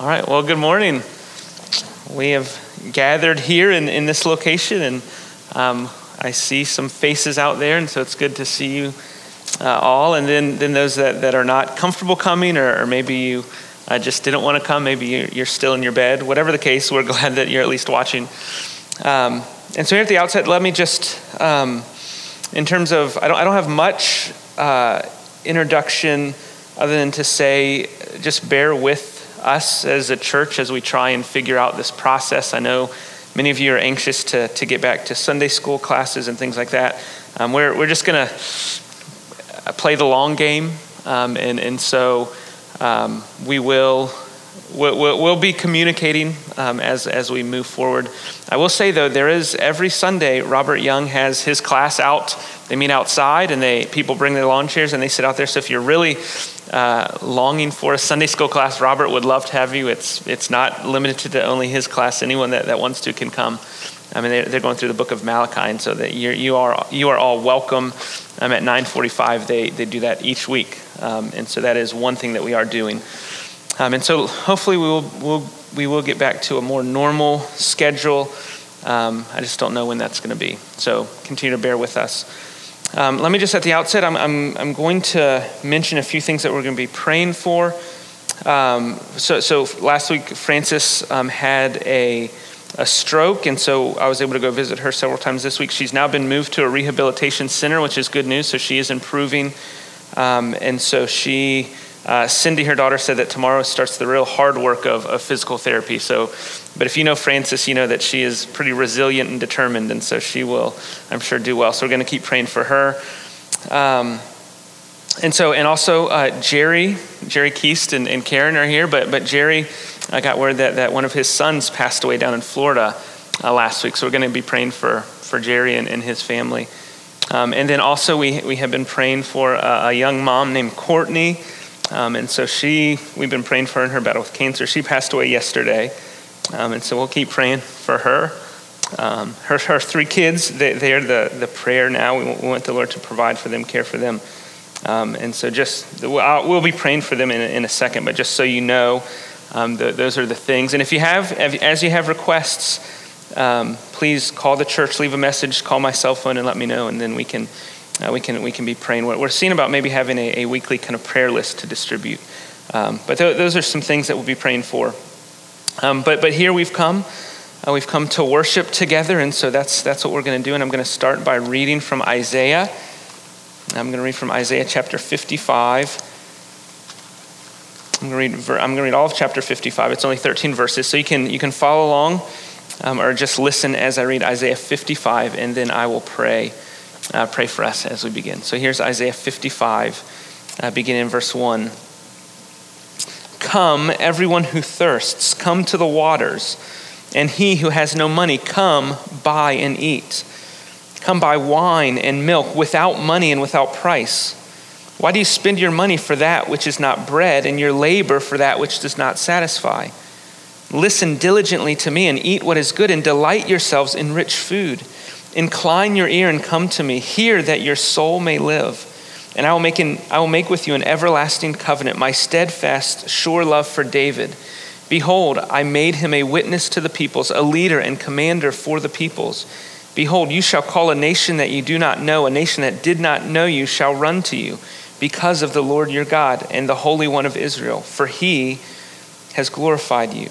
All right, well, good morning. We have gathered here in this location, and I see some faces out there, and so it's good to see you all, and then those that are not comfortable coming, or maybe you just didn't want to come, maybe you're still in your bed. Whatever the case, we're glad that you're at least watching. And so here at the outset, let me just, in terms of, I don't have much introduction other than to say, just bear with us as a church as we try and figure out this process. I know many of you are anxious to get back to Sunday school classes and things like that. We're just going to play the long game, and so we'll be communicating as we move forward. I will say though, there is every Sunday Robert Young has his class out. They meet outside, and people bring their lawn chairs and they sit out there. So if you're really longing for a Sunday school class, Robert would love to have you. It's not limited to only his class. Anyone that wants to can come. I mean, they're going through the Book of Malachi, and so that you are all welcome. At 9:45, they do that each week, and so that is one thing that we are doing. And so hopefully we will get back to a more normal schedule. I just don't know when that's going to be. So continue to bear with us. Let me just at the outset, I'm going to mention a few things that we're going to be praying for. So last week Frances had a stroke, and so I was able to go visit her several times this week. She's now been moved to a rehabilitation center, which is good news. So she is improving, and so she. Cindy, her daughter, said that tomorrow starts the real hard work of physical therapy. So, but if you know Frances, you know that she is pretty resilient and determined, and so she will, I'm sure, do well. So we're going to keep praying for her. And also Jerry Keast and Karen are here, but Jerry, I got word that one of his sons passed away down in Florida last week. So we're going to be praying for Jerry and his family. And then also we have been praying for a young mom named Courtney. And so we've been praying for her in her battle with cancer. She passed away yesterday. And so we'll keep praying for her. Her three kids, they're the prayer now. We want the Lord to provide for them, care for them. And so just, we'll be praying for them in a second, but just so you know, those are the things. And if you have, as you have requests, please call the church, leave a message, call my cell phone and let me know, and then we can be praying. We're seeing about maybe having a weekly kind of prayer list to distribute. But those are some things that we'll be praying for. But here we've come to worship together, and so that's what we're going to do. And I'm going to start by reading from Isaiah. I'm going to read from Isaiah chapter 55. I'm going to read all of chapter 55. It's only 13 verses, so you can follow along, or just listen as I read Isaiah 55, and then I will pray. Pray for us as we begin. So here's Isaiah 55, beginning in verse 1. Come, everyone who thirsts, come to the waters, and he who has no money, come, buy and eat. Come buy wine and milk without money and without price. Why do you spend your money for that which is not bread, and your labor for that which does not satisfy? Listen diligently to me and eat what is good, and delight yourselves in rich food. Incline your ear and come to me. Hear that your soul may live. And I will make with you an everlasting covenant, my steadfast, sure love for David. Behold, I made him a witness to the peoples, a leader and commander for the peoples. Behold, you shall call a nation that you do not know, a nation that did not know you shall run to you because of the Lord your God and the Holy One of Israel, for he has glorified you.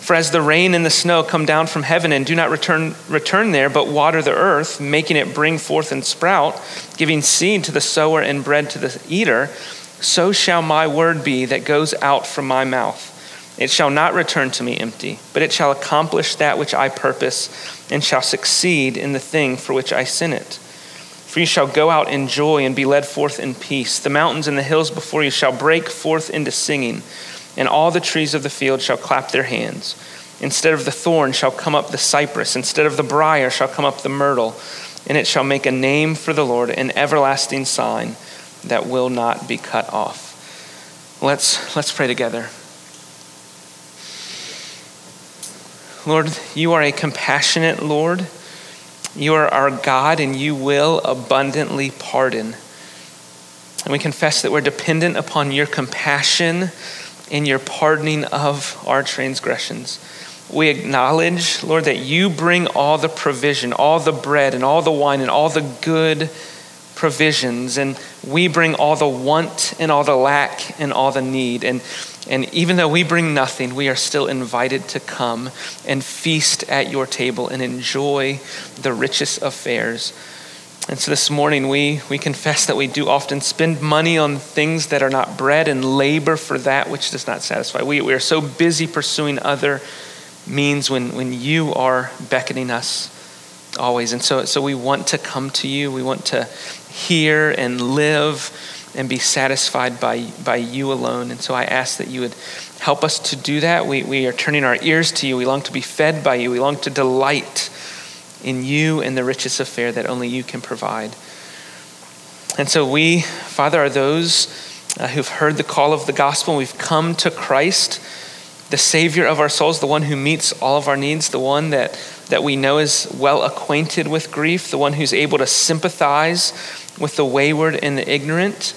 For as the rain and the snow come down from heaven and do not return there, but water the earth, making it bring forth and sprout, giving seed to the sower and bread to the eater, so shall my word be that goes out from my mouth. It shall not return to me empty, but it shall accomplish that which I purpose, and shall succeed in the thing for which I sent it. For you shall go out in joy and be led forth in peace. The mountains and the hills before you shall break forth into singing, and all the trees of the field shall clap their hands. Instead of the thorn shall come up the cypress. Instead of the briar shall come up the myrtle. And it shall make a name for the Lord, an everlasting sign that will not be cut off." Let's pray together. Lord, you are a compassionate Lord. You are our God, and you will abundantly pardon. And we confess that we're dependent upon your compassion and your pardoning of our transgressions. We acknowledge, Lord, that you bring all the provision, all the bread and all the wine and all the good provisions. And we bring all the want and all the lack and all the need. And even though we bring nothing, we are still invited to come and feast at your table and enjoy the richest of fares. And so this morning, we confess that we do often spend money on things that are not bread and labor for that which does not satisfy. We are so busy pursuing other means when you are beckoning us always. And so we want to come to you. We want to hear and live and be satisfied by you alone. And so I ask that you would help us to do that. We are turning our ears to you. We long to be fed by you. We long to delight in you and the richest of fare that only you can provide. And so we, Father, are those who've heard the call of the gospel. We've come to Christ, the Savior of our souls, the one who meets all of our needs, the one that we know is well acquainted with grief, the one who's able to sympathize with the wayward and the ignorant.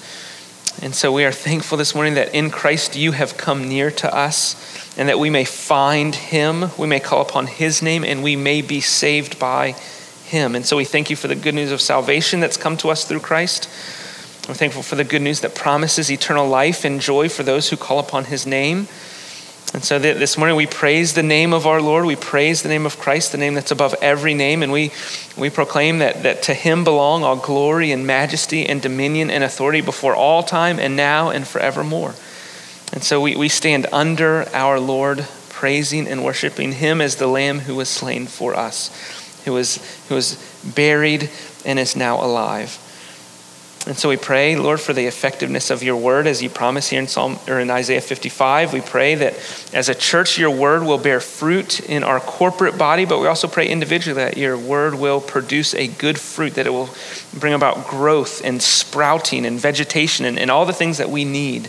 And so we are thankful this morning that in Christ you have come near to us and that we may find him, we may call upon his name, and we may be saved by him. And so we thank you for the good news of salvation that's come to us through Christ. We're thankful for the good news that promises eternal life and joy for those who call upon his name. And so this morning we praise the name of our Lord. We praise the name of Christ, the name that's above every name. And we proclaim that to him belong all glory and majesty and dominion and authority before all time and now and forevermore. And so we stand under our Lord, praising and worshiping him as the Lamb who was slain for us, who was buried and is now alive. And so we pray, Lord, for the effectiveness of your word as you promise here in Isaiah 55. We pray that as a church, your word will bear fruit in our corporate body, but we also pray individually that your word will produce a good fruit, that it will bring about growth and sprouting and vegetation and all the things that we need.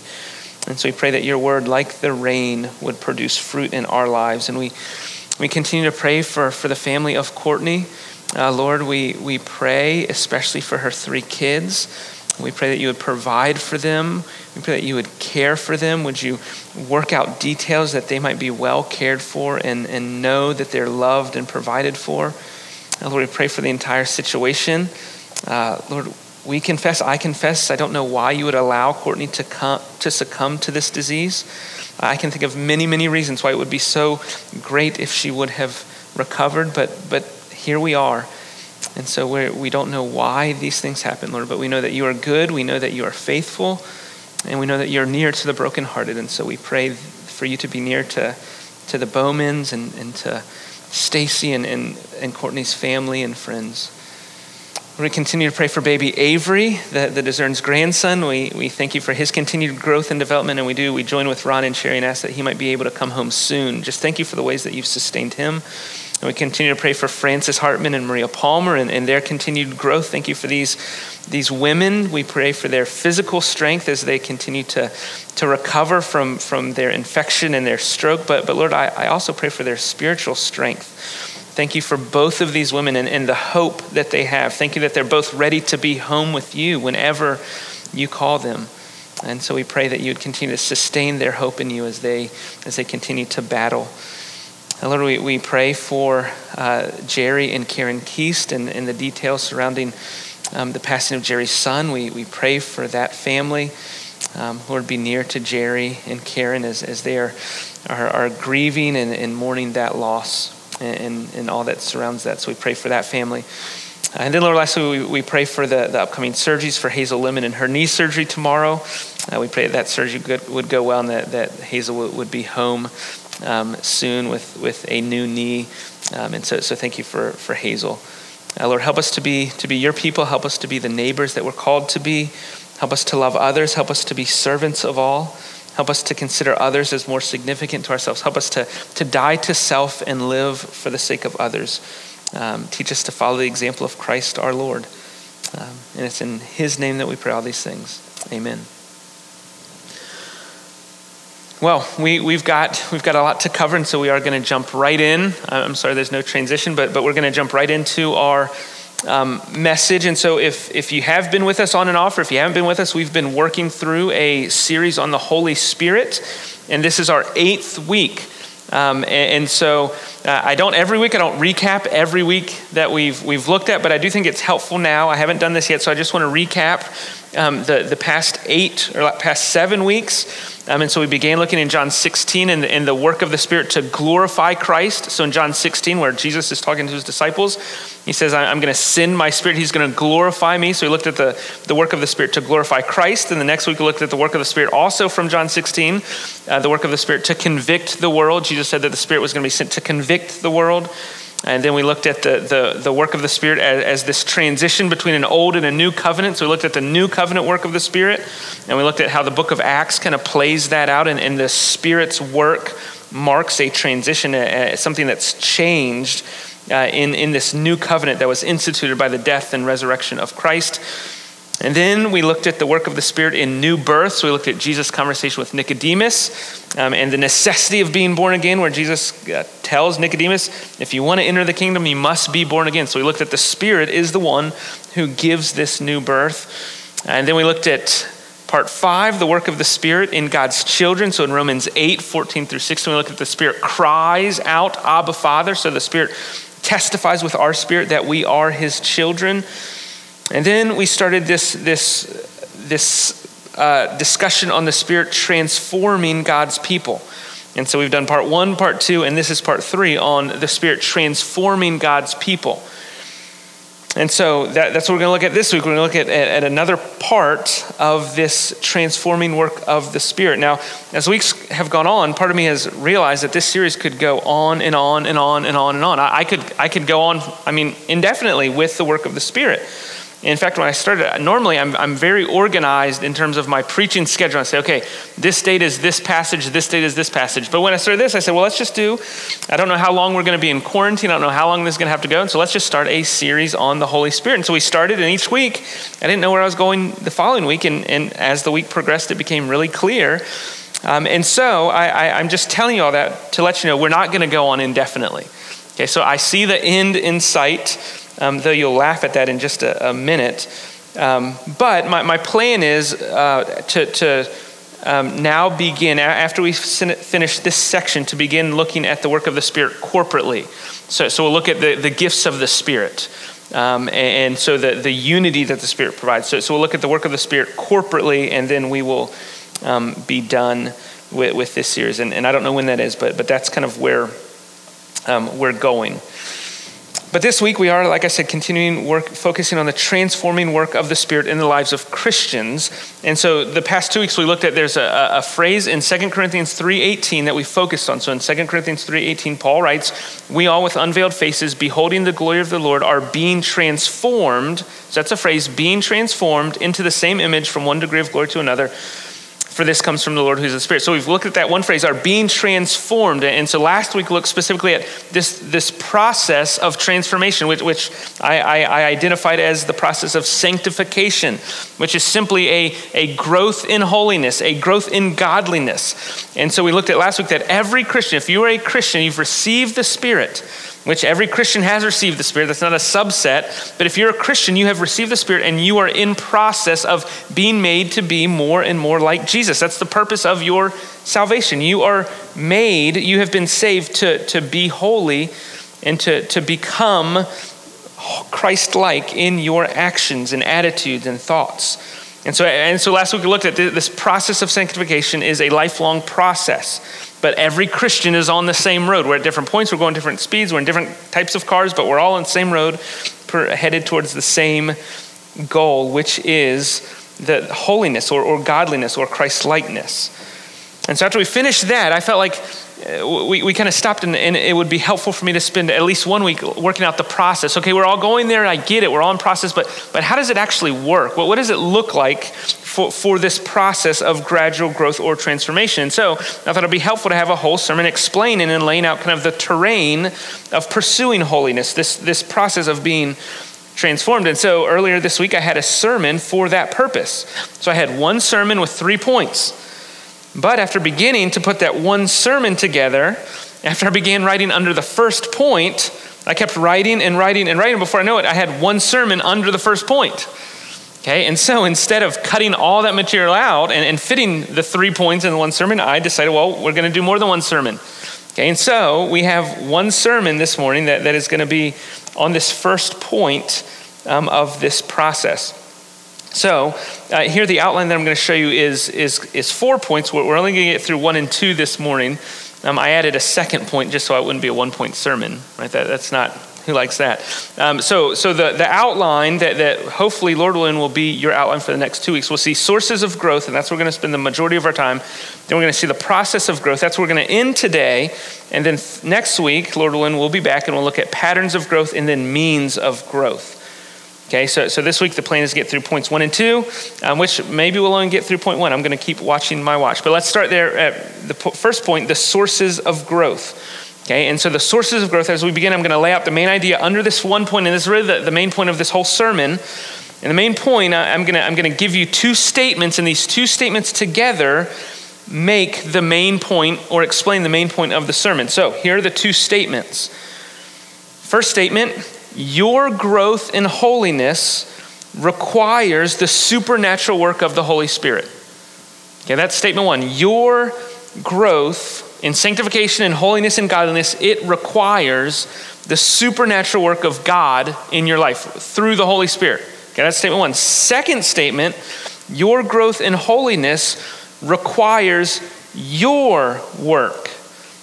And so we pray that your word, like the rain, would produce fruit in our lives. And we continue to pray for the family of Courtney. Lord, we pray especially for her 3 kids. We pray that you would provide for them. We pray that you would care for them. Would you work out details that they might be well cared for and know that they're loved and provided for? Lord, we pray for the entire situation. Lord, I confess, I don't know why you would allow Courtney to succumb to this disease. I can think of many, many reasons why it would be so great if she would have recovered, but here we are. And so we don't know why these things happen, Lord, but we know that you are good. We know that you are faithful, and we know that you're near to the brokenhearted. And so we pray for you to be near to the Bowmans and to Stacy and Courtney's family and friends. We continue to pray for baby Avery, the Desern's grandson. We thank you for his continued growth and development, and we join with Ron and Sherry and ask that he might be able to come home soon. Just thank you for the ways that you've sustained him. And we continue to pray for Frances Hartman and Maria Palmer and their continued growth. Thank you for these women. We pray for their physical strength as they continue to recover from their infection and their stroke. But Lord, I also pray for their spiritual strength. Thank you for both of these women and the hope that they have. Thank you that they're both ready to be home with you whenever you call them. And so we pray that you would continue to sustain their hope in you as they continue to battle. And Lord, we pray for Jerry and Karen Keast and the details surrounding the passing of Jerry's son. We pray for that family. Lord, be near to Jerry and Karen as they are grieving and mourning that loss. And all that surrounds that. So we pray for that family. And then, Lord, lastly, we pray for the upcoming surgeries for Hazel Lemon and her knee surgery tomorrow. We pray that surgery would go well and that Hazel would be home soon with a new knee. And so thank you for Hazel. Lord, help us to be your people. Help us to be the neighbors that we're called to be. Help us to love others. Help us to be servants of all. Help us to consider others as more significant to ourselves. Help us to die to self and live for the sake of others. Teach us to follow the example of Christ our Lord. And it's in his name that we pray all these things. Amen. Well, we've got a lot to cover, and so we are going to jump right in. I'm sorry, there's no transition, but we're going to jump right into our message. And so if you have been with us on and off, or if you haven't been with us, we've been working through a series on the Holy Spirit, and this is our 8th week. And so I don't recap every week that we've looked at, but I do think it's helpful now. I haven't done this yet, so I just want to recap the past 7 weeks. And so we began looking in John 16 and the work of the Spirit to glorify Christ. So in John 16, where Jesus is talking to his disciples, he says, I'm going to send my Spirit. He's going to glorify me. So we looked at the work of the Spirit to glorify Christ. And the next week we looked at the work of the Spirit also from John 16, the work of the Spirit to convict the world. Jesus said that the Spirit was going to be sent to convict the world. And then we looked at the work of the Spirit as this transition between an old and a new covenant. So we looked at the new covenant work of the Spirit, and we looked at how the book of Acts kind of plays that out, and the Spirit's work marks a transition, something that's changed in this new covenant that was instituted by the death and resurrection of Christ. And then we looked at the work of the Spirit in new birth. So we looked at Jesus' conversation with Nicodemus and the necessity of being born again, where Jesus tells Nicodemus, if you want to enter the kingdom, you must be born again. So we looked at the Spirit is the one who gives this new birth. And then we looked at part 5, the work of the Spirit in God's children. So in Romans 8:14-16, we looked at the Spirit cries out, Abba, Father. So the Spirit testifies with our spirit that we are his children. And then we started this discussion on the Spirit transforming God's people. And so we've done part 1, part 2, and this is part 3 on the Spirit transforming God's people. And so that's what we're going to look at this week. We're going to look at another part of this transforming work of the Spirit. Now, as weeks have gone on, part of me has realized that this series could go on and on and on and on and on. I could go on, indefinitely with the work of the Spirit. In fact, when I started, normally I'm very organized in terms of my preaching schedule. I say, okay, this date is this passage, this date is this passage. But when I started this, I said, well, let's just I don't know how long we're going to be in quarantine. I don't know how long this is going to have to go. And so let's just start a series on the Holy Spirit. And so we started, and each week, I didn't know where I was going the following week. And as the week progressed, it became really clear. And so I'm just telling you all that to let you know we're not going to go on indefinitely. Okay, so I see the end in sight. Though you'll laugh at that in just a minute. But my plan is to now begin, after we finish this section, to begin looking at the work of the Spirit corporately. So we'll look at the gifts of the Spirit. And so the unity that the Spirit provides. So we'll look at the work of the Spirit corporately, and then we will be done with this series. And I don't know when that is, but that's kind of where we're going. But this week we are, like I said, continuing work, focusing on the transforming work of the Spirit in the lives of Christians. And so the past 2 weeks we looked at, there's a phrase in 2 Corinthians 3:18 that we focused on. So in 2 Corinthians 3:18, Paul writes, we all with unveiled faces, beholding the glory of the Lord, are being transformed. So that's a phrase, being transformed into the same image from one degree of glory to another. For this comes from the Lord who is the Spirit. So we've looked at that one phrase, are being transformed. And so last week looked specifically at this process of transformation, which I identified as the process of sanctification, which is simply a growth in holiness, a growth in godliness. And so we looked at last week that every Christian, if you are a Christian, you've received the Spirit, which every Christian has received the Spirit. That's not a subset. But if you're a Christian, you have received the Spirit and you are in process of being made to be more and more like Jesus. That's the purpose of your salvation. You have been saved to be holy and to become Christ-like in your actions and attitudes and thoughts. And so last week we looked at this process of sanctification is a lifelong process. But every Christian is on the same road. We're at different points, we're going different speeds, we're in different types of cars, but we're all on the same road, headed towards the same goal, which is the holiness or godliness or Christ-likeness. And so after we finished that, I felt like we kind of stopped, and it would be helpful for me to spend at least 1 week working out the process. Okay, we're all going there, I get it, we're all in process, but how does it actually work? What does it look like for this process of gradual growth or transformation? So I thought it'd be helpful to have a whole sermon explaining and laying out kind of the terrain of pursuing holiness, this process of being transformed. And so earlier this week, I had a sermon for that purpose. So I had one sermon with 3 points. But after beginning to put that one sermon together, after I began writing under the first point, I kept writing and writing and writing. Before I know it, I had one sermon under the first point. Okay, and so instead of cutting all that material out and fitting the 3 points in one sermon, I decided, well, we're going to do more than one sermon. Okay, and so we have one sermon this morning that is going to be on this first point of this process. So here the outline that I'm going to show you is 4 points. We're only going to get through 1 and 2 this morning. I added a second point just so it wouldn't be a one-point sermon, right? That's not, who likes that? So the outline that hopefully, Lord willing, will be your outline for the next 2 weeks. We'll see sources of growth, and that's where we're going to spend the majority of our time. Then we're going to see the process of growth. That's where we're going to end today. And then next week, Lord willing, we'll be back and we'll look at patterns of growth and then means of growth. Okay, so this week the plan is to get through points 1 and 2, which maybe we'll only get through point 1. I'm going to keep watching my watch. But let's start there at the first point, the sources of growth. Okay, and so the sources of growth, as we begin, I'm going to lay out the main idea under this 1 point, and this is really the main point of this whole sermon. And the main point, I'm going to give you 2 statements, and these 2 statements together make the main point or explain the main point of the sermon. So here are the 2 statements. First statement: your growth in holiness requires the supernatural work of the Holy Spirit. Okay, that's statement 1. Your growth in sanctification and holiness and godliness, it requires the supernatural work of God in your life through the Holy Spirit. Okay, that's statement 1. Second statement: your growth in holiness requires your work,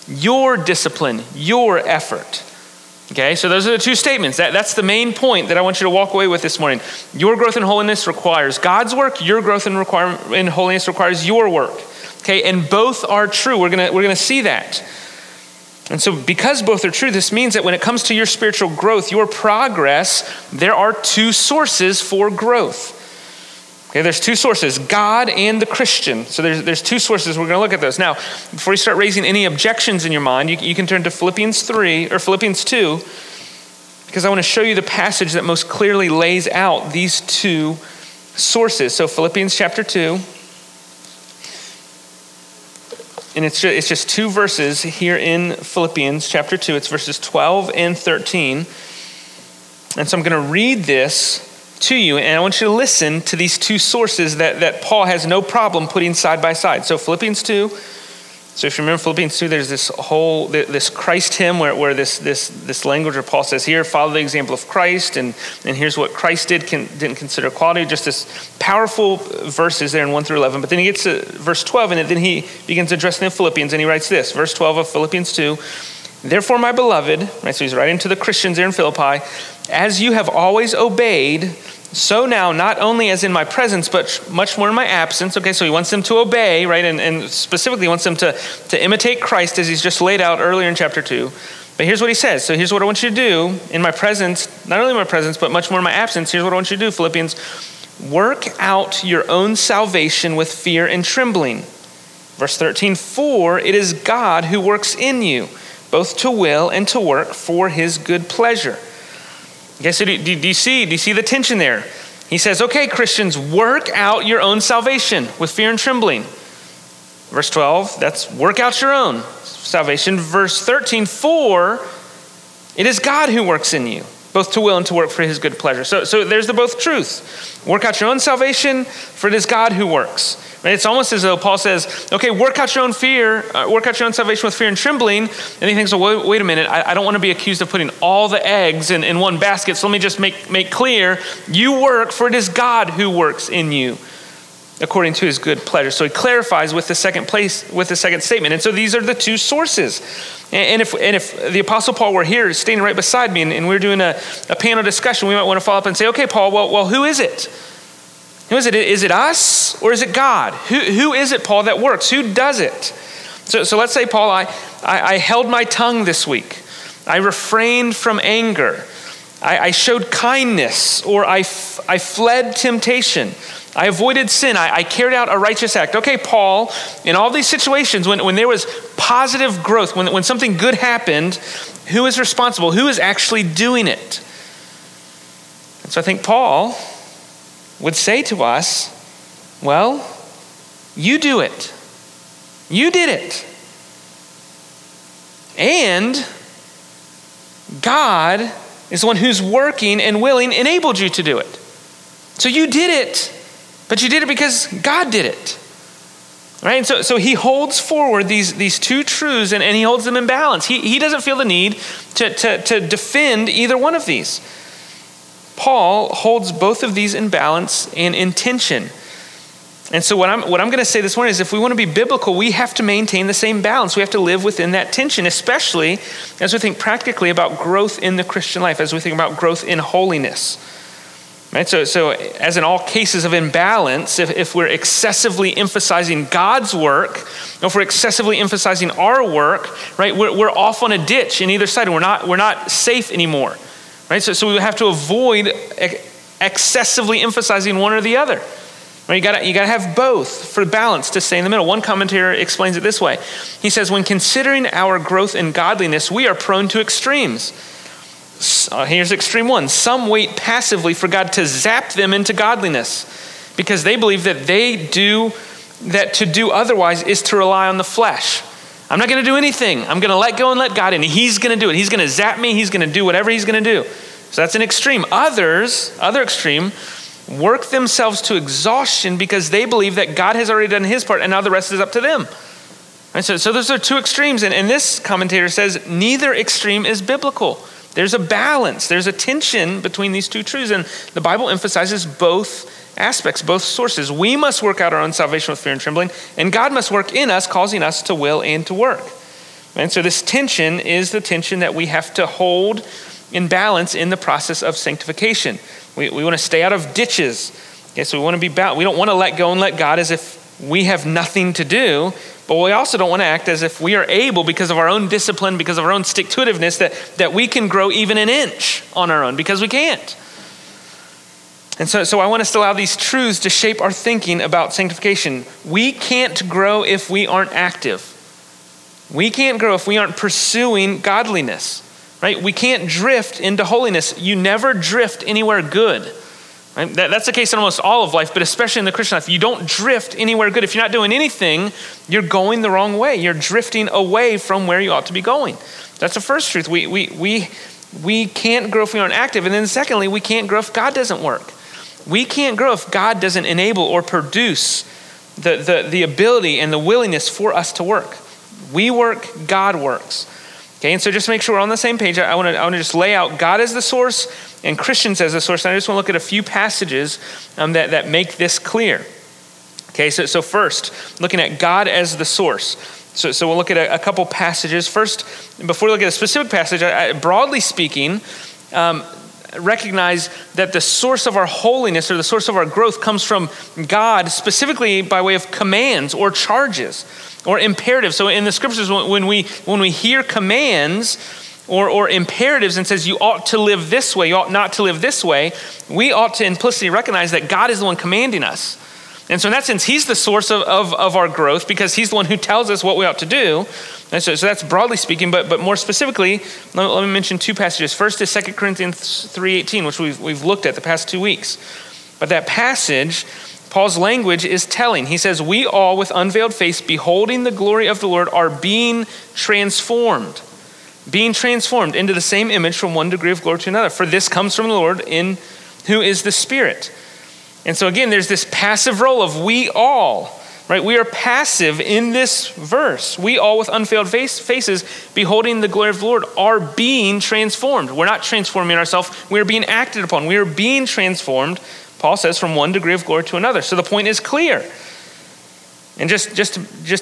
your discipline, your effort. Okay, so those are the 2 statements. That's the main point that I want you to walk away with this morning. Your growth in holiness requires God's work. Your growth in holiness requires your work. Okay, and both are true. We're gonna see that. And so because both are true, this means that when it comes to your spiritual growth, your progress, there are 2 sources for growth. Okay, there's 2 sources, God and the Christian. So there's 2 sources. We're going to look at those. Now, before you start raising any objections in your mind, you can turn to Philippians 3 or Philippians 2, because I want to show you the passage that most clearly lays out these 2 sources. So Philippians chapter 2, and it's just 2 verses here in Philippians chapter 2. It's verses 12 and 13. And so I'm going to read this to you, and I want you to listen to these 2 sources that Paul has no problem putting side by side. So Philippians 2, so if you remember Philippians 2, there's this whole, this Christ hymn where this language where Paul says here, follow the example of Christ, and here's what Christ didn't consider equality, just this powerful verses there in 1 through 11. But then he gets to verse 12, and then he begins addressing the Philippians, and he writes this, verse 12 of Philippians 2, therefore, my beloved, right, so he's writing to the Christians there in Philippi, as you have always obeyed, so now, not only as in my presence, but much more in my absence. Okay, so he wants them to obey, right? And specifically wants them to imitate Christ as he's just laid out earlier in chapter 2. But here's what he says. So here's what I want you to do in my presence, not only in my presence, but much more in my absence. Here's what I want you to do, Philippians. Work out your own salvation with fear and trembling. Verse 13, for it is God who works in you, both to will and to work for his good pleasure. Okay, so do you see the tension there? He says, okay, Christians, work out your own salvation with fear and trembling. Verse 12, that's work out your own salvation. Verse 13, for it is God who works in you, both to will and to work for his good pleasure. So there's the both truths. Work out your own salvation, for it is God who works. Right? It's almost as though Paul says, okay, work out your own fear, work out your own salvation with fear and trembling. And he thinks, well, wait a minute, I don't want to be accused of putting all the eggs in one basket, so let me just make clear, you work, for it is God who works in you according to his good pleasure. So he clarifies with the second statement. And so these are the 2 sources. And if the Apostle Paul were here standing right beside me and we were doing a panel discussion, we might want to follow up and say, okay, Paul, well, who is it? Who is it? Is it us or is it God? Who is it, Paul, that works? Who does it? So let's say, Paul, I held my tongue this week. I refrained from anger. I showed kindness, or I fled temptation. I avoided sin. I carried out a righteous act. Okay, Paul, in all these situations, when there was positive growth, when something good happened, who is responsible? Who is actually doing it? And so I think Paul would say to us, well, you do it. You did it. And God is the one who's working and willing, enabled you to do it. So you did it, but you did it because God did it. Right? And so he holds forward these two truths and he holds them in balance. He doesn't feel the need to defend either one of these. Paul holds both of these in balance and in tension. And so what I'm going to say this morning is if we want to be biblical, we have to maintain the same balance. We have to live within that tension, especially as we think practically about growth in the Christian life, as we think about growth in holiness. Right? So as in all cases of imbalance, if we're excessively emphasizing God's work, if we're excessively emphasizing our work, right, we're off on a ditch in either side, and we're not safe anymore. Right? So we have to avoid excessively emphasizing one or the other. Right, you gotta have both for balance to stay in the middle. One commentator explains it this way. He says, when considering our growth in godliness, we are prone to extremes. Here's extreme one. Some wait passively for God to zap them into godliness because they believe that to do otherwise is to rely on the flesh. I'm not gonna do anything. I'm gonna let go and let God in. He's gonna do it. He's gonna zap me. He's gonna do whatever he's gonna do. So that's an extreme. Other extreme, work themselves to exhaustion because they believe that God has already done his part and now the rest is up to them. Right? So those are two extremes. And this commentator says, neither extreme is biblical. There's a balance. There's a tension between these two truths. And the Bible emphasizes both aspects, both sources. We must work out our own salvation with fear and trembling, and God must work in us, causing us to will and to work. And so this tension is the tension that we have to hold in balance in the process of sanctification. We want to stay out of ditches. Okay, so we want to be bound. We don't want to let go and let God as if we have nothing to do, but we also don't want to act as if we are able because of our own discipline, because of our own stick-to-itiveness, that we can grow even an inch on our own because we can't. And so I want us to allow these truths to shape our thinking about sanctification. We can't grow if we aren't active. We can't grow if we aren't pursuing godliness. Right? We can't drift into holiness. You never drift anywhere good. Right? That's the case in almost all of life, but especially in the Christian life. You don't drift anywhere good. If you're not doing anything, you're going the wrong way. You're drifting away from where you ought to be going. That's the first truth. We can't grow if we aren't active. And then secondly, we can't grow if God doesn't work. We can't grow if God doesn't enable or produce the ability and the willingness for us to work. We work, God works. Okay, and so just make sure we're on the same page. I want to just lay out God as the source and Christians as the source. And I just want to look at a few passages that make this clear. Okay, so first, looking at God as the source. So we'll look at a couple passages. First, before we look at a specific passage, broadly speaking, recognize that the source of our holiness or the source of our growth comes from God, specifically by way of commands or charges or imperatives. So in the scriptures, when we hear commands or imperatives and says you ought to live this way, you ought not to live this way, we ought to implicitly recognize that God is the one commanding us. And so in that sense, he's the source of our growth because he's the one who tells us what we ought to do. And so that's broadly speaking, but more specifically, let me mention two passages. First is 2 Corinthians 3:18, which we've looked at the past 2 weeks. But that passage, Paul's language is telling. He says, we all with unveiled face, beholding the glory of the Lord, are being transformed into the same image from one degree of glory to another. For this comes from the Lord in who is the Spirit. And so again, there's this passive role of we all, right? We are passive in this verse. We all with unveiled faces, beholding the glory of the Lord, are being transformed. We're not transforming ourselves. We're being acted upon. We are being transformed, Paul says, from one degree of glory to another. So the point is clear. And just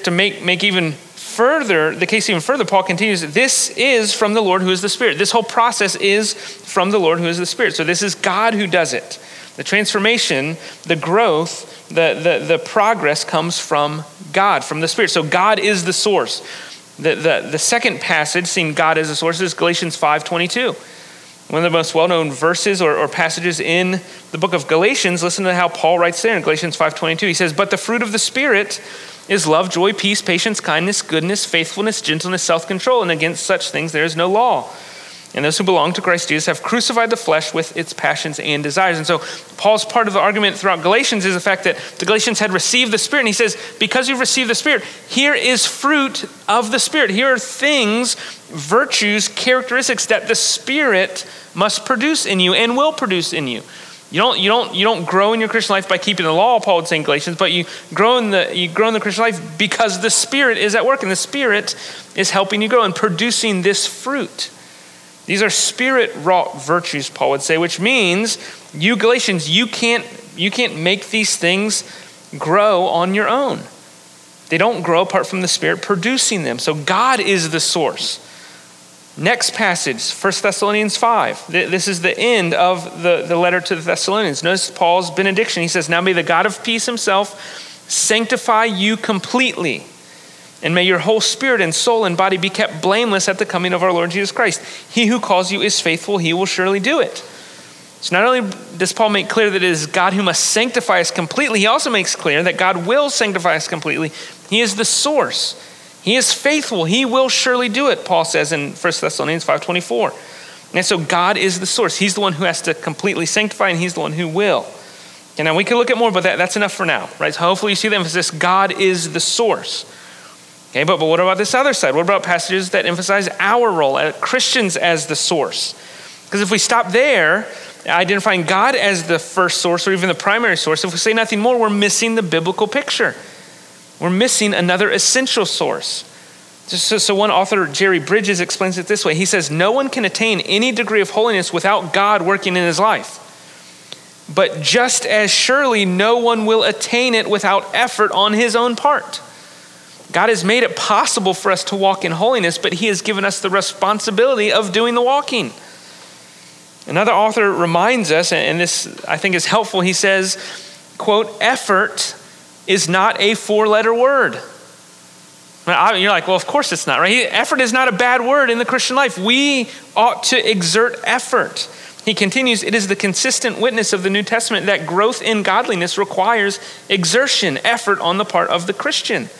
to make even further, the case even further, Paul continues, this is from the Lord who is the Spirit. This whole process is from the Lord who is the Spirit. So this is God who does it. The transformation, the growth, the progress comes from God, from the Spirit. So God is the source. The second passage, seeing God as a source, is Galatians 5:22. One of the most well-known verses or passages in the book of Galatians. Listen to how Paul writes there in Galatians 5:22. He says, "But the fruit of the Spirit is love, joy, peace, patience, kindness, goodness, faithfulness, gentleness, self-control, and against such things there is no law. And those who belong to Christ Jesus have crucified the flesh with its passions and desires." And so Paul's part of the argument throughout Galatians is the fact that the Galatians had received the Spirit. And he says, because you've received the Spirit, here is fruit of the Spirit. Here are things, virtues, characteristics that the Spirit must produce in you and will produce in you. You don't grow in your Christian life by keeping the law, Paul would say in Galatians, but you grow in the Christian life because the Spirit is at work and the Spirit is helping you grow and producing this fruit. These are Spirit-wrought virtues, Paul would say, which means you Galatians, you can't make these things grow on your own. They don't grow apart from the Spirit producing them. So God is the source. Next passage, 1 Thessalonians 5. This is the end of the letter to the Thessalonians. Notice Paul's benediction. He says, "Now may the God of peace himself sanctify you completely, and may your whole spirit and soul and body be kept blameless at the coming of our Lord Jesus Christ. He who calls you is faithful. He will surely do it." So not only does Paul make clear that it is God who must sanctify us completely, he also makes clear that God will sanctify us completely. He is the source. He is faithful. He will surely do it, Paul says in 1 Thessalonians 5:24. And so God is the source. He's the one who has to completely sanctify, and he's the one who will. And now we can look at more, but that's enough for now, right? So hopefully you see the emphasis, God is the source. Okay, but what about this other side? What about passages that emphasize our role as Christians as the source? Because if we stop there, identifying God as the first source or even the primary source, if we say nothing more, we're missing the biblical picture. We're missing another essential source. So one author, Jerry Bridges, explains it this way. He says, "No one can attain any degree of holiness without God working in his life. But just as surely, no one will attain it without effort on his own part." God has made it possible for us to walk in holiness, but he has given us the responsibility of doing the walking. Another author reminds us, and this I think is helpful, he says, quote, "Effort is not a four-letter word." Now, you're like, well, of course it's not, right? Effort is not a bad word in the Christian life. We ought to exert effort. He continues, "It is the consistent witness of the New Testament that growth in godliness requires exertion, effort on the part of the Christian."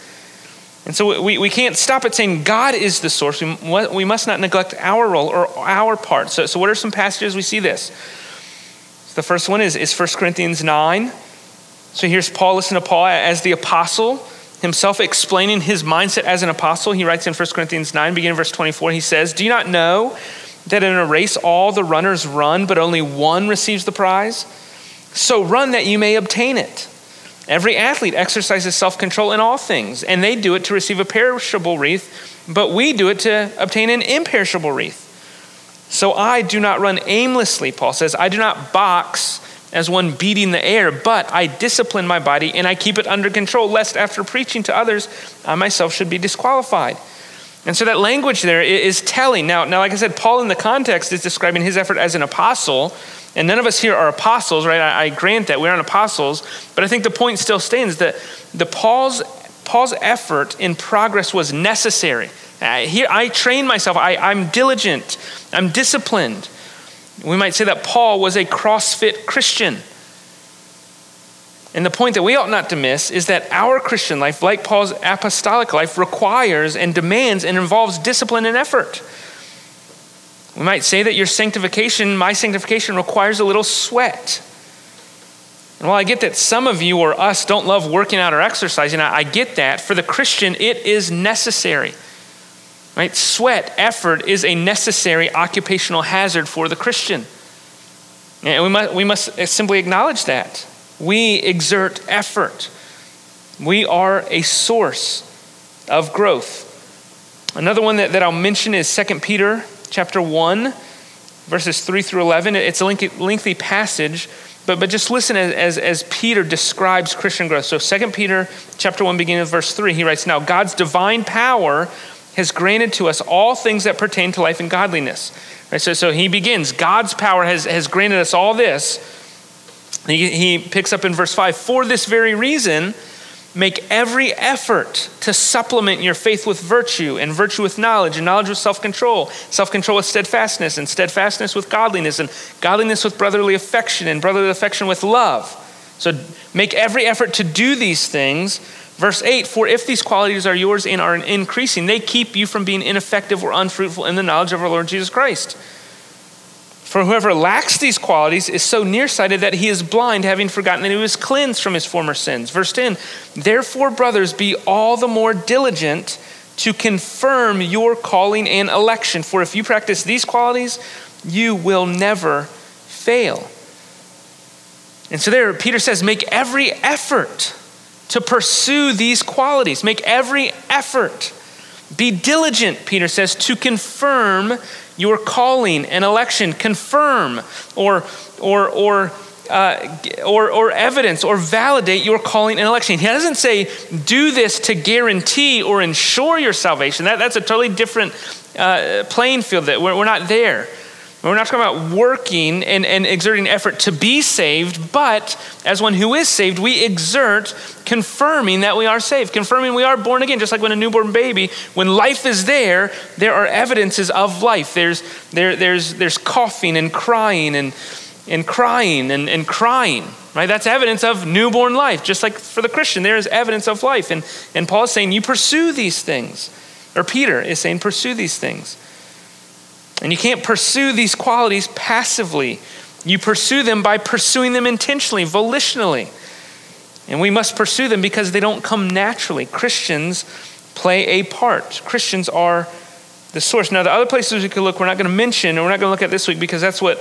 And so we can't stop at saying God is the source. We must not neglect our role or our part. So what are some passages we see this? So the first one is 1 Corinthians 9. So here's Paul, listen to Paul as the apostle, himself explaining his mindset as an apostle. He writes in 1 Corinthians 9, beginning verse 24, he says, "Do you not know that in a race all the runners run, but only one receives the prize? So run that you may obtain it. Every athlete exercises self-control in all things, and they do it to receive a perishable wreath, but we do it to obtain an imperishable wreath. So I do not run aimlessly," Paul says. "I do not box as one beating the air, but I discipline my body and I keep it under control, lest after preaching to others, I myself should be disqualified." And so that language there is telling. Now, like I said, Paul in the context is describing his effort as an apostle, and none of us here are apostles, right? I grant that we aren't apostles, but I think the point still stands that Paul's effort in progress was necessary. Here, I train myself. I'm diligent. I'm disciplined. We might say that Paul was a CrossFit Christian. And the point that we ought not to miss is that our Christian life, like Paul's apostolic life, requires and demands and involves discipline and effort. We might say that your sanctification, my sanctification, requires a little sweat. And while I get that some of you or us don't love working out or exercising, I get that. For the Christian, it is necessary. Right? Sweat, effort is a necessary occupational hazard for the Christian. And we must simply acknowledge that. We exert effort. We are a source of growth. Another one that I'll mention is 2 Peter chapter 1, verses 3 through 11. It's a lengthy passage, but just listen as Peter describes Christian growth. So 2 Peter chapter 1, beginning with verse 3, he writes, "Now God's divine power has granted to us all things that pertain to life and godliness." Right? So he begins, God's power has granted us all this. He picks up in verse 5, for this very reason, make every effort to supplement your faith with virtue, and virtue with knowledge, and knowledge with self-control, self-control with steadfastness, and steadfastness with godliness, and godliness with brotherly affection, and brotherly affection with love. So make every effort to do these things. Verse 8, for if these qualities are yours and are increasing, they keep you from being ineffective or unfruitful in the knowledge of our Lord Jesus Christ. For whoever lacks these qualities is so nearsighted that he is blind, having forgotten that he was cleansed from his former sins. Verse 10, therefore, brothers, be all the more diligent to confirm your calling and election. For if you practice these qualities, you will never fail. And so there, Peter says, make every effort to pursue these qualities. Make every effort. Be diligent, Peter says, to confirm your calling and election. Confirm or evidence or validate your calling and election. He doesn't say do this to guarantee or ensure your salvation. That's a totally different playing field. That we're not there. We're not talking about working and exerting effort to be saved, but as one who is saved, we exert confirming that we are saved, confirming we are born again, just like when a newborn baby, when life is there, there are evidences of life. There's coughing and crying and crying and crying, right? That's evidence of newborn life. Just like for the Christian, there is evidence of life. And Paul is saying, you pursue these things. Or Peter is saying, pursue these things. And you can't pursue these qualities passively. You pursue them by pursuing them intentionally, volitionally. And we must pursue them because they don't come naturally. Christians play a part. Christians are the source. Now, the other places we could look, we're not going to mention, and we're not going to look at this week because that's what,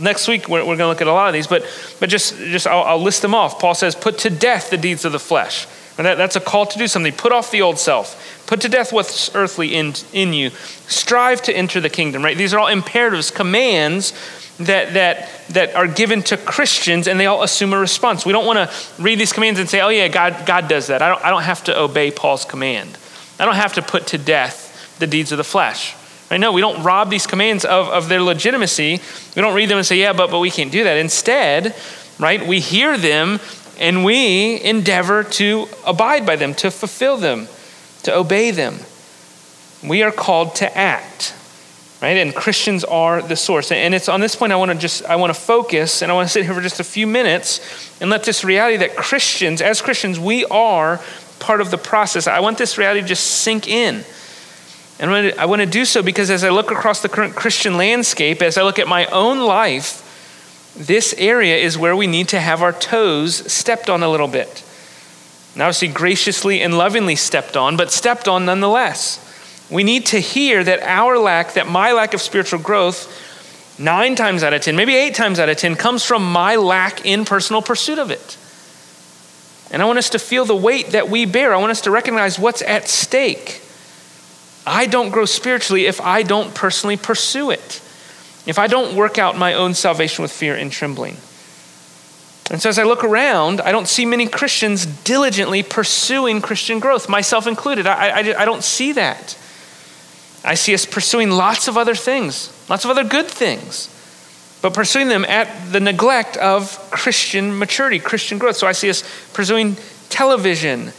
next week we're going to look at a lot of these, but just I'll list them off. Paul says, put to death the deeds of the flesh. And that's a call to do something. Put off the old self. Put to death what's earthly in you. Strive to enter the kingdom, right? These are all imperatives, commands that are given to Christians, and they all assume a response. We don't want to read these commands and say, oh yeah, God does that. I don't have to obey Paul's command. I don't have to put to death the deeds of the flesh. Right? No, we don't rob these commands of their legitimacy. We don't read them and say, yeah, but we can't do that. Instead, right, we hear them, and we endeavor to abide by them, to fulfill them, to obey them. We are called to act, right? And Christians are the source. And it's on this point I want to focus, and I want to sit here for just a few minutes and let this reality that Christians, as Christians, we are part of the process. I want this reality to just sink in. And I want to do so because as I look across the current Christian landscape, as I look at my own life, this area is where we need to have our toes stepped on a little bit. And obviously graciously and lovingly stepped on, but stepped on nonetheless. We need to hear that my lack of spiritual growth, 9 times out of 10, maybe 8 times out of 10, comes from my lack in personal pursuit of it. And I want us to feel the weight that we bear. I want us to recognize what's at stake. I don't grow spiritually if I don't personally pursue it. If I don't work out my own salvation with fear and trembling. And so as I look around, I don't see many Christians diligently pursuing Christian growth, myself included. I don't see that. I see us pursuing lots of other things, lots of other good things, but pursuing them at the neglect of Christian maturity, Christian growth. So I see us pursuing television.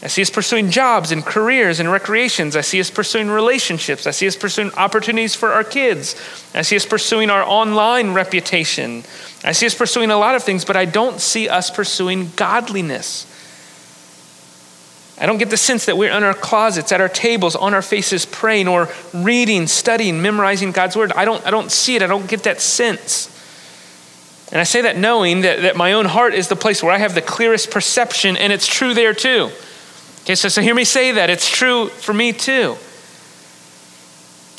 I see us pursuing jobs and careers and recreations. I see us pursuing relationships. I see us pursuing opportunities for our kids. I see us pursuing our online reputation. I see us pursuing a lot of things, but I don't see us pursuing godliness. I don't get the sense that we're in our closets, at our tables, on our faces, praying or reading, studying, memorizing God's word. I don't see it. I don't get that sense. And I say that knowing that my own heart is the place where I have the clearest perception, and it's true there too. Okay, so hear me say that. It's true for me too.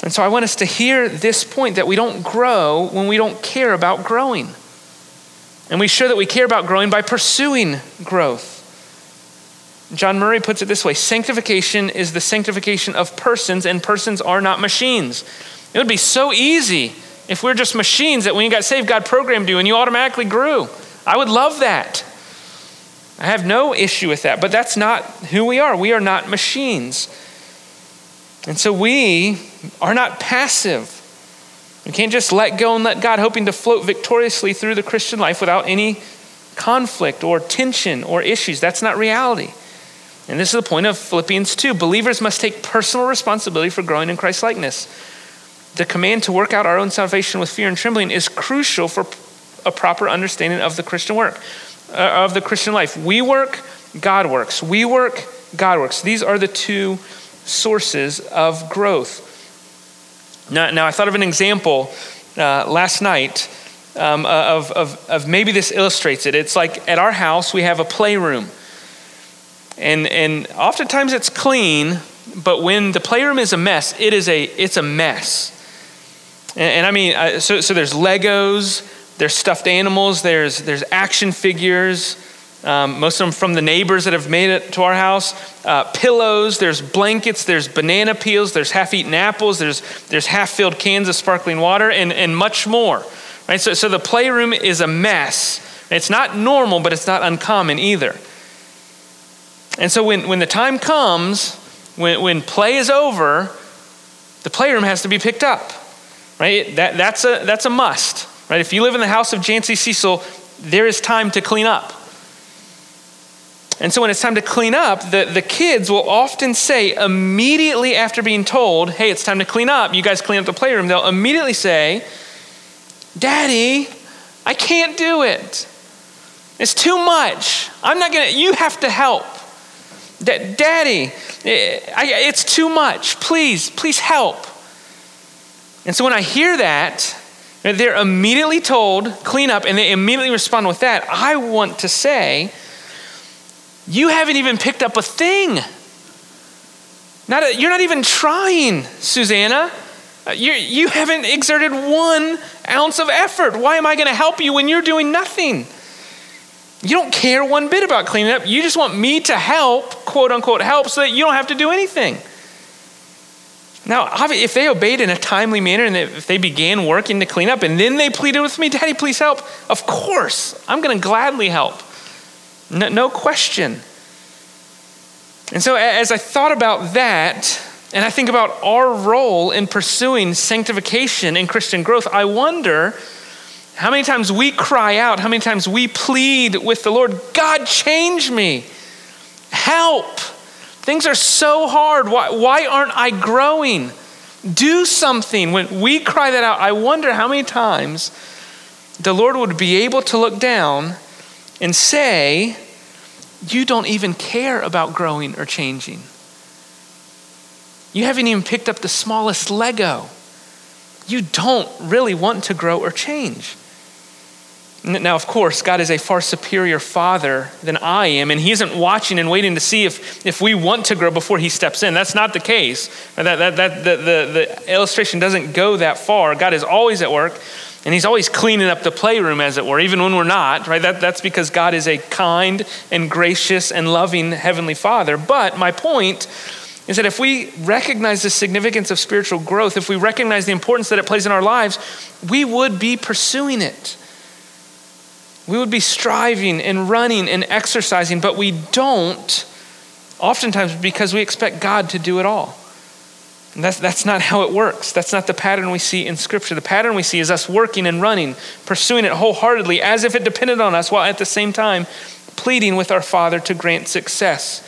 And so I want us to hear this point that we don't grow when we don't care about growing. And we show that we care about growing by pursuing growth. John Murray puts it this way: sanctification is the sanctification of persons, and persons are not machines. It would be so easy if we're just machines that when you got saved, God programmed you and you automatically grew. I would love that. I have no issue with that, but that's not who we are. We are not machines. And so we are not passive. We can't just let go and let God, hoping to float victoriously through the Christian life without any conflict or tension or issues. That's not reality. And this is the point of Philippians 2. Believers must take personal responsibility for growing in Christ likeness. The command to work out our own salvation with fear and trembling is crucial for a proper understanding of the Christian work, of the Christian life. We work, God works. We work, God works. These are the two sources of growth. Now I thought of an example last night of maybe this illustrates it. It's like at our house, we have a playroom. And oftentimes it's clean, but when the playroom is a mess, it's a mess. And I mean, so there's Legos, there's stuffed animals, there's action figures, most of them from the neighbors that have made it to our house, pillows, there's blankets, there's banana peels, there's half-eaten apples, there's half-filled cans of sparkling water, and much more. Right? So the playroom is a mess. It's not normal, but it's not uncommon either. And so when the time comes, when play is over, the playroom has to be picked up, right? That's a must, right? If you live in the house of Jancy Cecil, there is time to clean up. And so when it's time to clean up, the kids will often say immediately after being told, hey, it's time to clean up, you guys clean up the playroom, they'll immediately say, Daddy, I can't do it. It's too much. I'm not gonna, you have to help. Daddy, it's too much. Please help. And so when I hear that, they're immediately told, clean up, and they immediately respond with that. I want to say, you haven't even picked up a thing. You're not even trying, Susanna. You haven't exerted 1 ounce of effort. Why am I going to help you when you're doing nothing? You don't care one bit about cleaning up. You just want me to help, quote unquote, help, so that you don't have to do anything. Now, if they obeyed in a timely manner and if they began working to clean up and then they pleaded with me, Daddy, please help. Of course, I'm going to gladly help. No question. And so as I thought about that, and I think about our role in pursuing sanctification and Christian growth, I wonder how many times we cry out, how many times we plead with the Lord, God, change me, help. Things are so hard. Why aren't I growing? Do something. When we cry that out, I wonder how many times the Lord would be able to look down and say, you don't even care about growing or changing. You haven't even picked up the smallest Lego. You don't really want to grow or change. Now, of course, God is a far superior father than I am, and he isn't watching and waiting to see if we want to grow before he steps in. That's not the case. The illustration doesn't go that far. God is always at work, and he's always cleaning up the playroom, as it were, even when we're not, right? That's because God is a kind and gracious and loving heavenly father. But my point is that if we recognize the significance of spiritual growth, if we recognize the importance that it plays in our lives, we would be pursuing it. We would be striving and running and exercising, but we don't, oftentimes because we expect God to do it all. And that's not how it works. That's not the pattern we see in Scripture. The pattern we see is us working and running, pursuing it wholeheartedly as if it depended on us, while at the same time pleading with our Father to grant success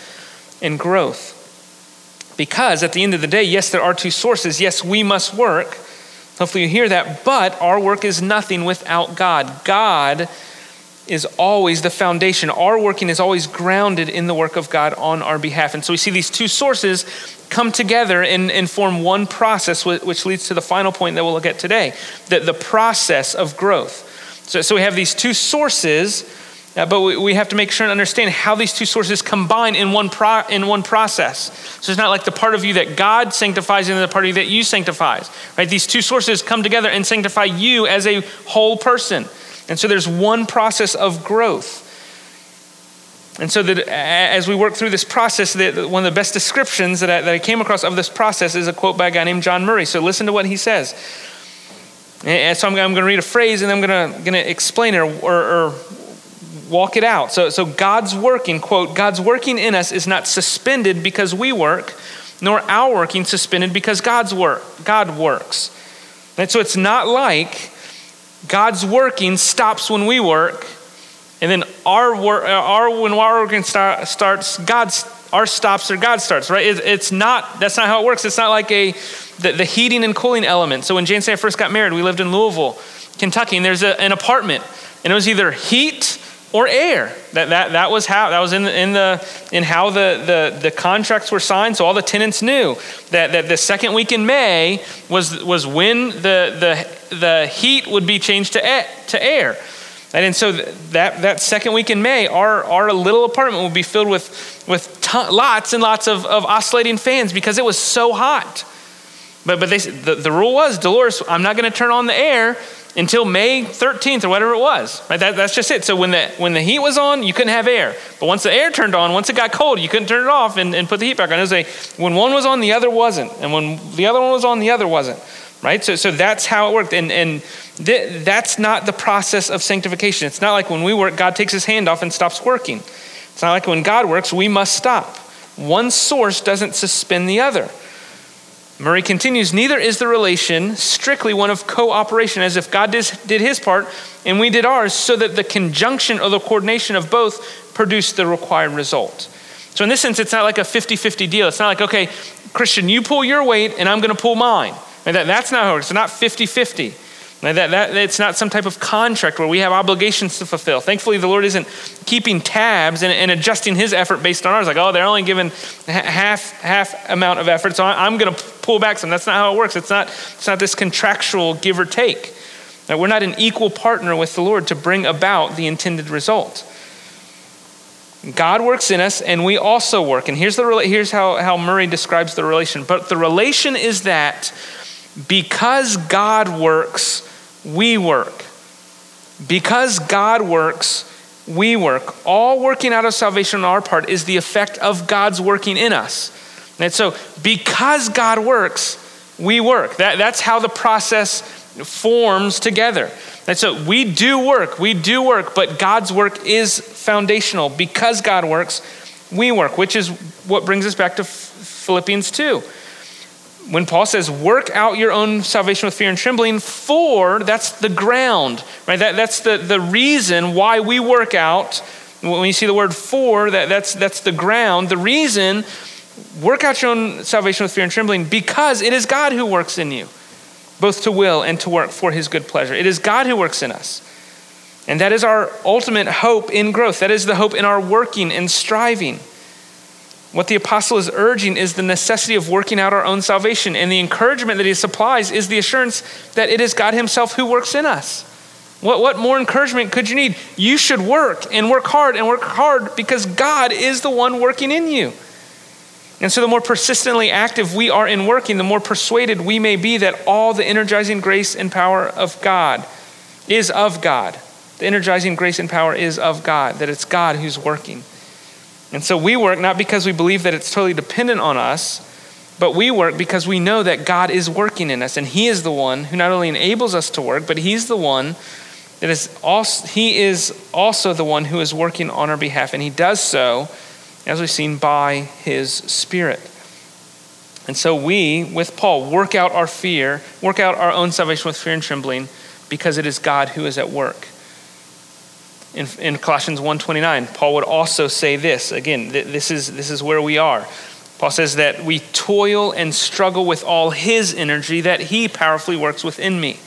and growth. Because at the end of the day, yes, there are two sources. Yes, we must work. Hopefully you hear that. But our work is nothing without God. God is always the foundation. Our working is always grounded in the work of God on our behalf. And so we see these two sources come together and form one process, which leads to the final point that we'll look at today, the process of growth. So we have these two sources, but we have to make sure and understand how these two sources combine in one process. So it's not like the part of you that God sanctifies and the part of you that you sanctifies, right? These two sources come together and sanctify you as a whole person. And so there's one process of growth. And so that as we work through this process, one of the best descriptions that I came across of this process is a quote by a guy named John Murray. So listen to what he says. And so I'm going to read a phrase and I'm going to explain it or walk it out. So God's working, quote, God's working in us is not suspended because we work, nor our working suspended because God works. And so it's not like God's working stops when we work, and then our working stops, or God starts, right? It's not, that's not how it works. It's not like the heating and cooling element. So when Jane and I first got married, we lived in Louisville, Kentucky, and there's an apartment, and it was either heat or air. That was how the contracts were signed. So all the tenants knew that the second week in May was when the heat would be changed to air. And so that second week in May, our little apartment would be filled with lots and lots of oscillating fans because it was so hot. But the rule was, Dolores, I'm not going to turn on the air until May 13th or whatever it was. Right? That's just it. So when the heat was on, you couldn't have air. But once the air turned on, once it got cold, you couldn't turn it off and put the heat back on. It was when one was on, the other wasn't. And when the other one was on, the other wasn't. Right? So that's how it worked. And that's not the process of sanctification. It's not like when we work, God takes his hand off and stops working. It's not like when God works, we must stop. One source doesn't suspend the other. Murray continues, neither is the relation strictly one of cooperation, as if God did his part and we did ours, so that the conjunction or the coordination of both produced the required result. So in this sense, it's not like a 50-50 deal. It's not like, okay, Christian, you pull your weight and I'm going to pull mine. And that's not how it works. It's not 50-50. It's not some type of contract where we have obligations to fulfill. Thankfully, the Lord isn't keeping tabs and adjusting his effort based on ours. Like, oh, they're only giving half amount of effort, so I'm going to pull back some. That's not how it works. It's not this contractual give or take. Now, we're not an equal partner with the Lord to bring about the intended result. God works in us, and we also work. And here's how Murray describes the relation. But the relation is that because God works, we work. Because God works, we work. All working out of salvation on our part is the effect of God's working in us. And so because God works, we work. That's how the process forms together. And so we do work, but God's work is foundational. Because God works, we work, which is what brings us back to Philippians 2. When Paul says, work out your own salvation with fear and trembling, for that's the ground, right? That's the reason why we work out. When you see the word for, that's the ground. The reason, work out your own salvation with fear and trembling, because it is God who works in you, both to will and to work for his good pleasure. It is God who works in us. And that is our ultimate hope in growth. That is the hope in our working and striving. What the apostle is urging is the necessity of working out our own salvation, and the encouragement that he supplies is the assurance that it is God himself who works in us. What more encouragement could you need? You should work and work hard because God is the one working in you. And so the more persistently active we are in working, the more persuaded we may be that all the energizing grace and power of God is of God. The energizing grace and power is of God, that it's God who's working. And so we work not because we believe that it's totally dependent on us, but we work because we know that God is working in us, and he is the one who not only enables us to work, but he's the one that is also, he is also the one who is working on our behalf, and he does so, as we've seen, by his Spirit. And so we, with Paul, work out our own salvation with fear and trembling, because it is God who is at work. In Colossians 1:29, Paul would also say this. Again, this is where we are. Paul says that we toil and struggle with all his energy that he powerfully works within me.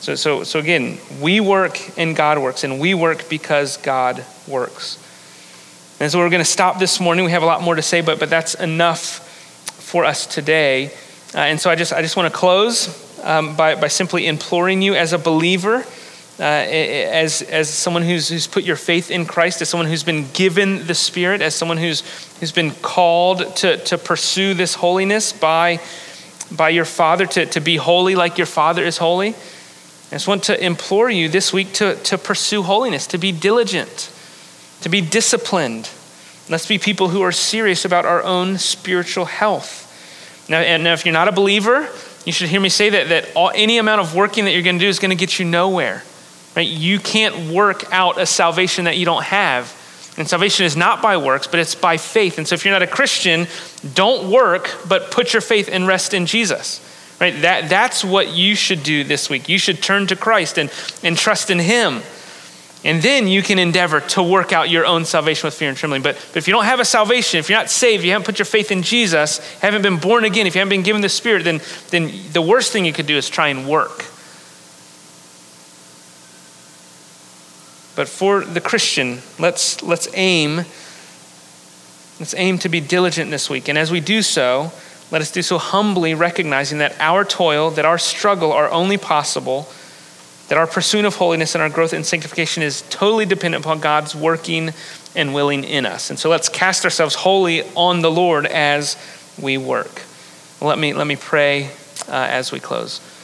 So again, we work and God works, and we work because God works. And so we're going to stop this morning. We have a lot more to say, but that's enough for us today. And so I just want to close by simply imploring you as a believer, as someone who's put your faith in Christ, as someone who's been given the Spirit, as someone who's been called to pursue this holiness by your Father, to be holy like your Father is holy. I just want to implore you this week to pursue holiness, to be diligent, to be disciplined. Let's be people who are serious about our own spiritual health. Now if you're not a believer, you should hear me say that any amount of working that you're going to do is going to get you nowhere. Right? You can't work out a salvation that you don't have. And salvation is not by works, but it's by faith. And so if you're not a Christian, don't work, but put your faith and rest in Jesus. right? That's what you should do this week. You should turn to Christ and trust in him. And then you can endeavor to work out your own salvation with fear and trembling. But if you don't have a salvation, if you're not saved, you haven't put your faith in Jesus, haven't been born again, if you haven't been given the Spirit, then the worst thing you could do is try and work. But for the Christian, let's aim to be diligent this week. And as we do so, let us do so humbly, recognizing that our toil, that our struggle are only possible, that our pursuit of holiness and our growth in sanctification is totally dependent upon God's working and willing in us. And so let's cast ourselves wholly on the Lord as we work. Let me pray as we close.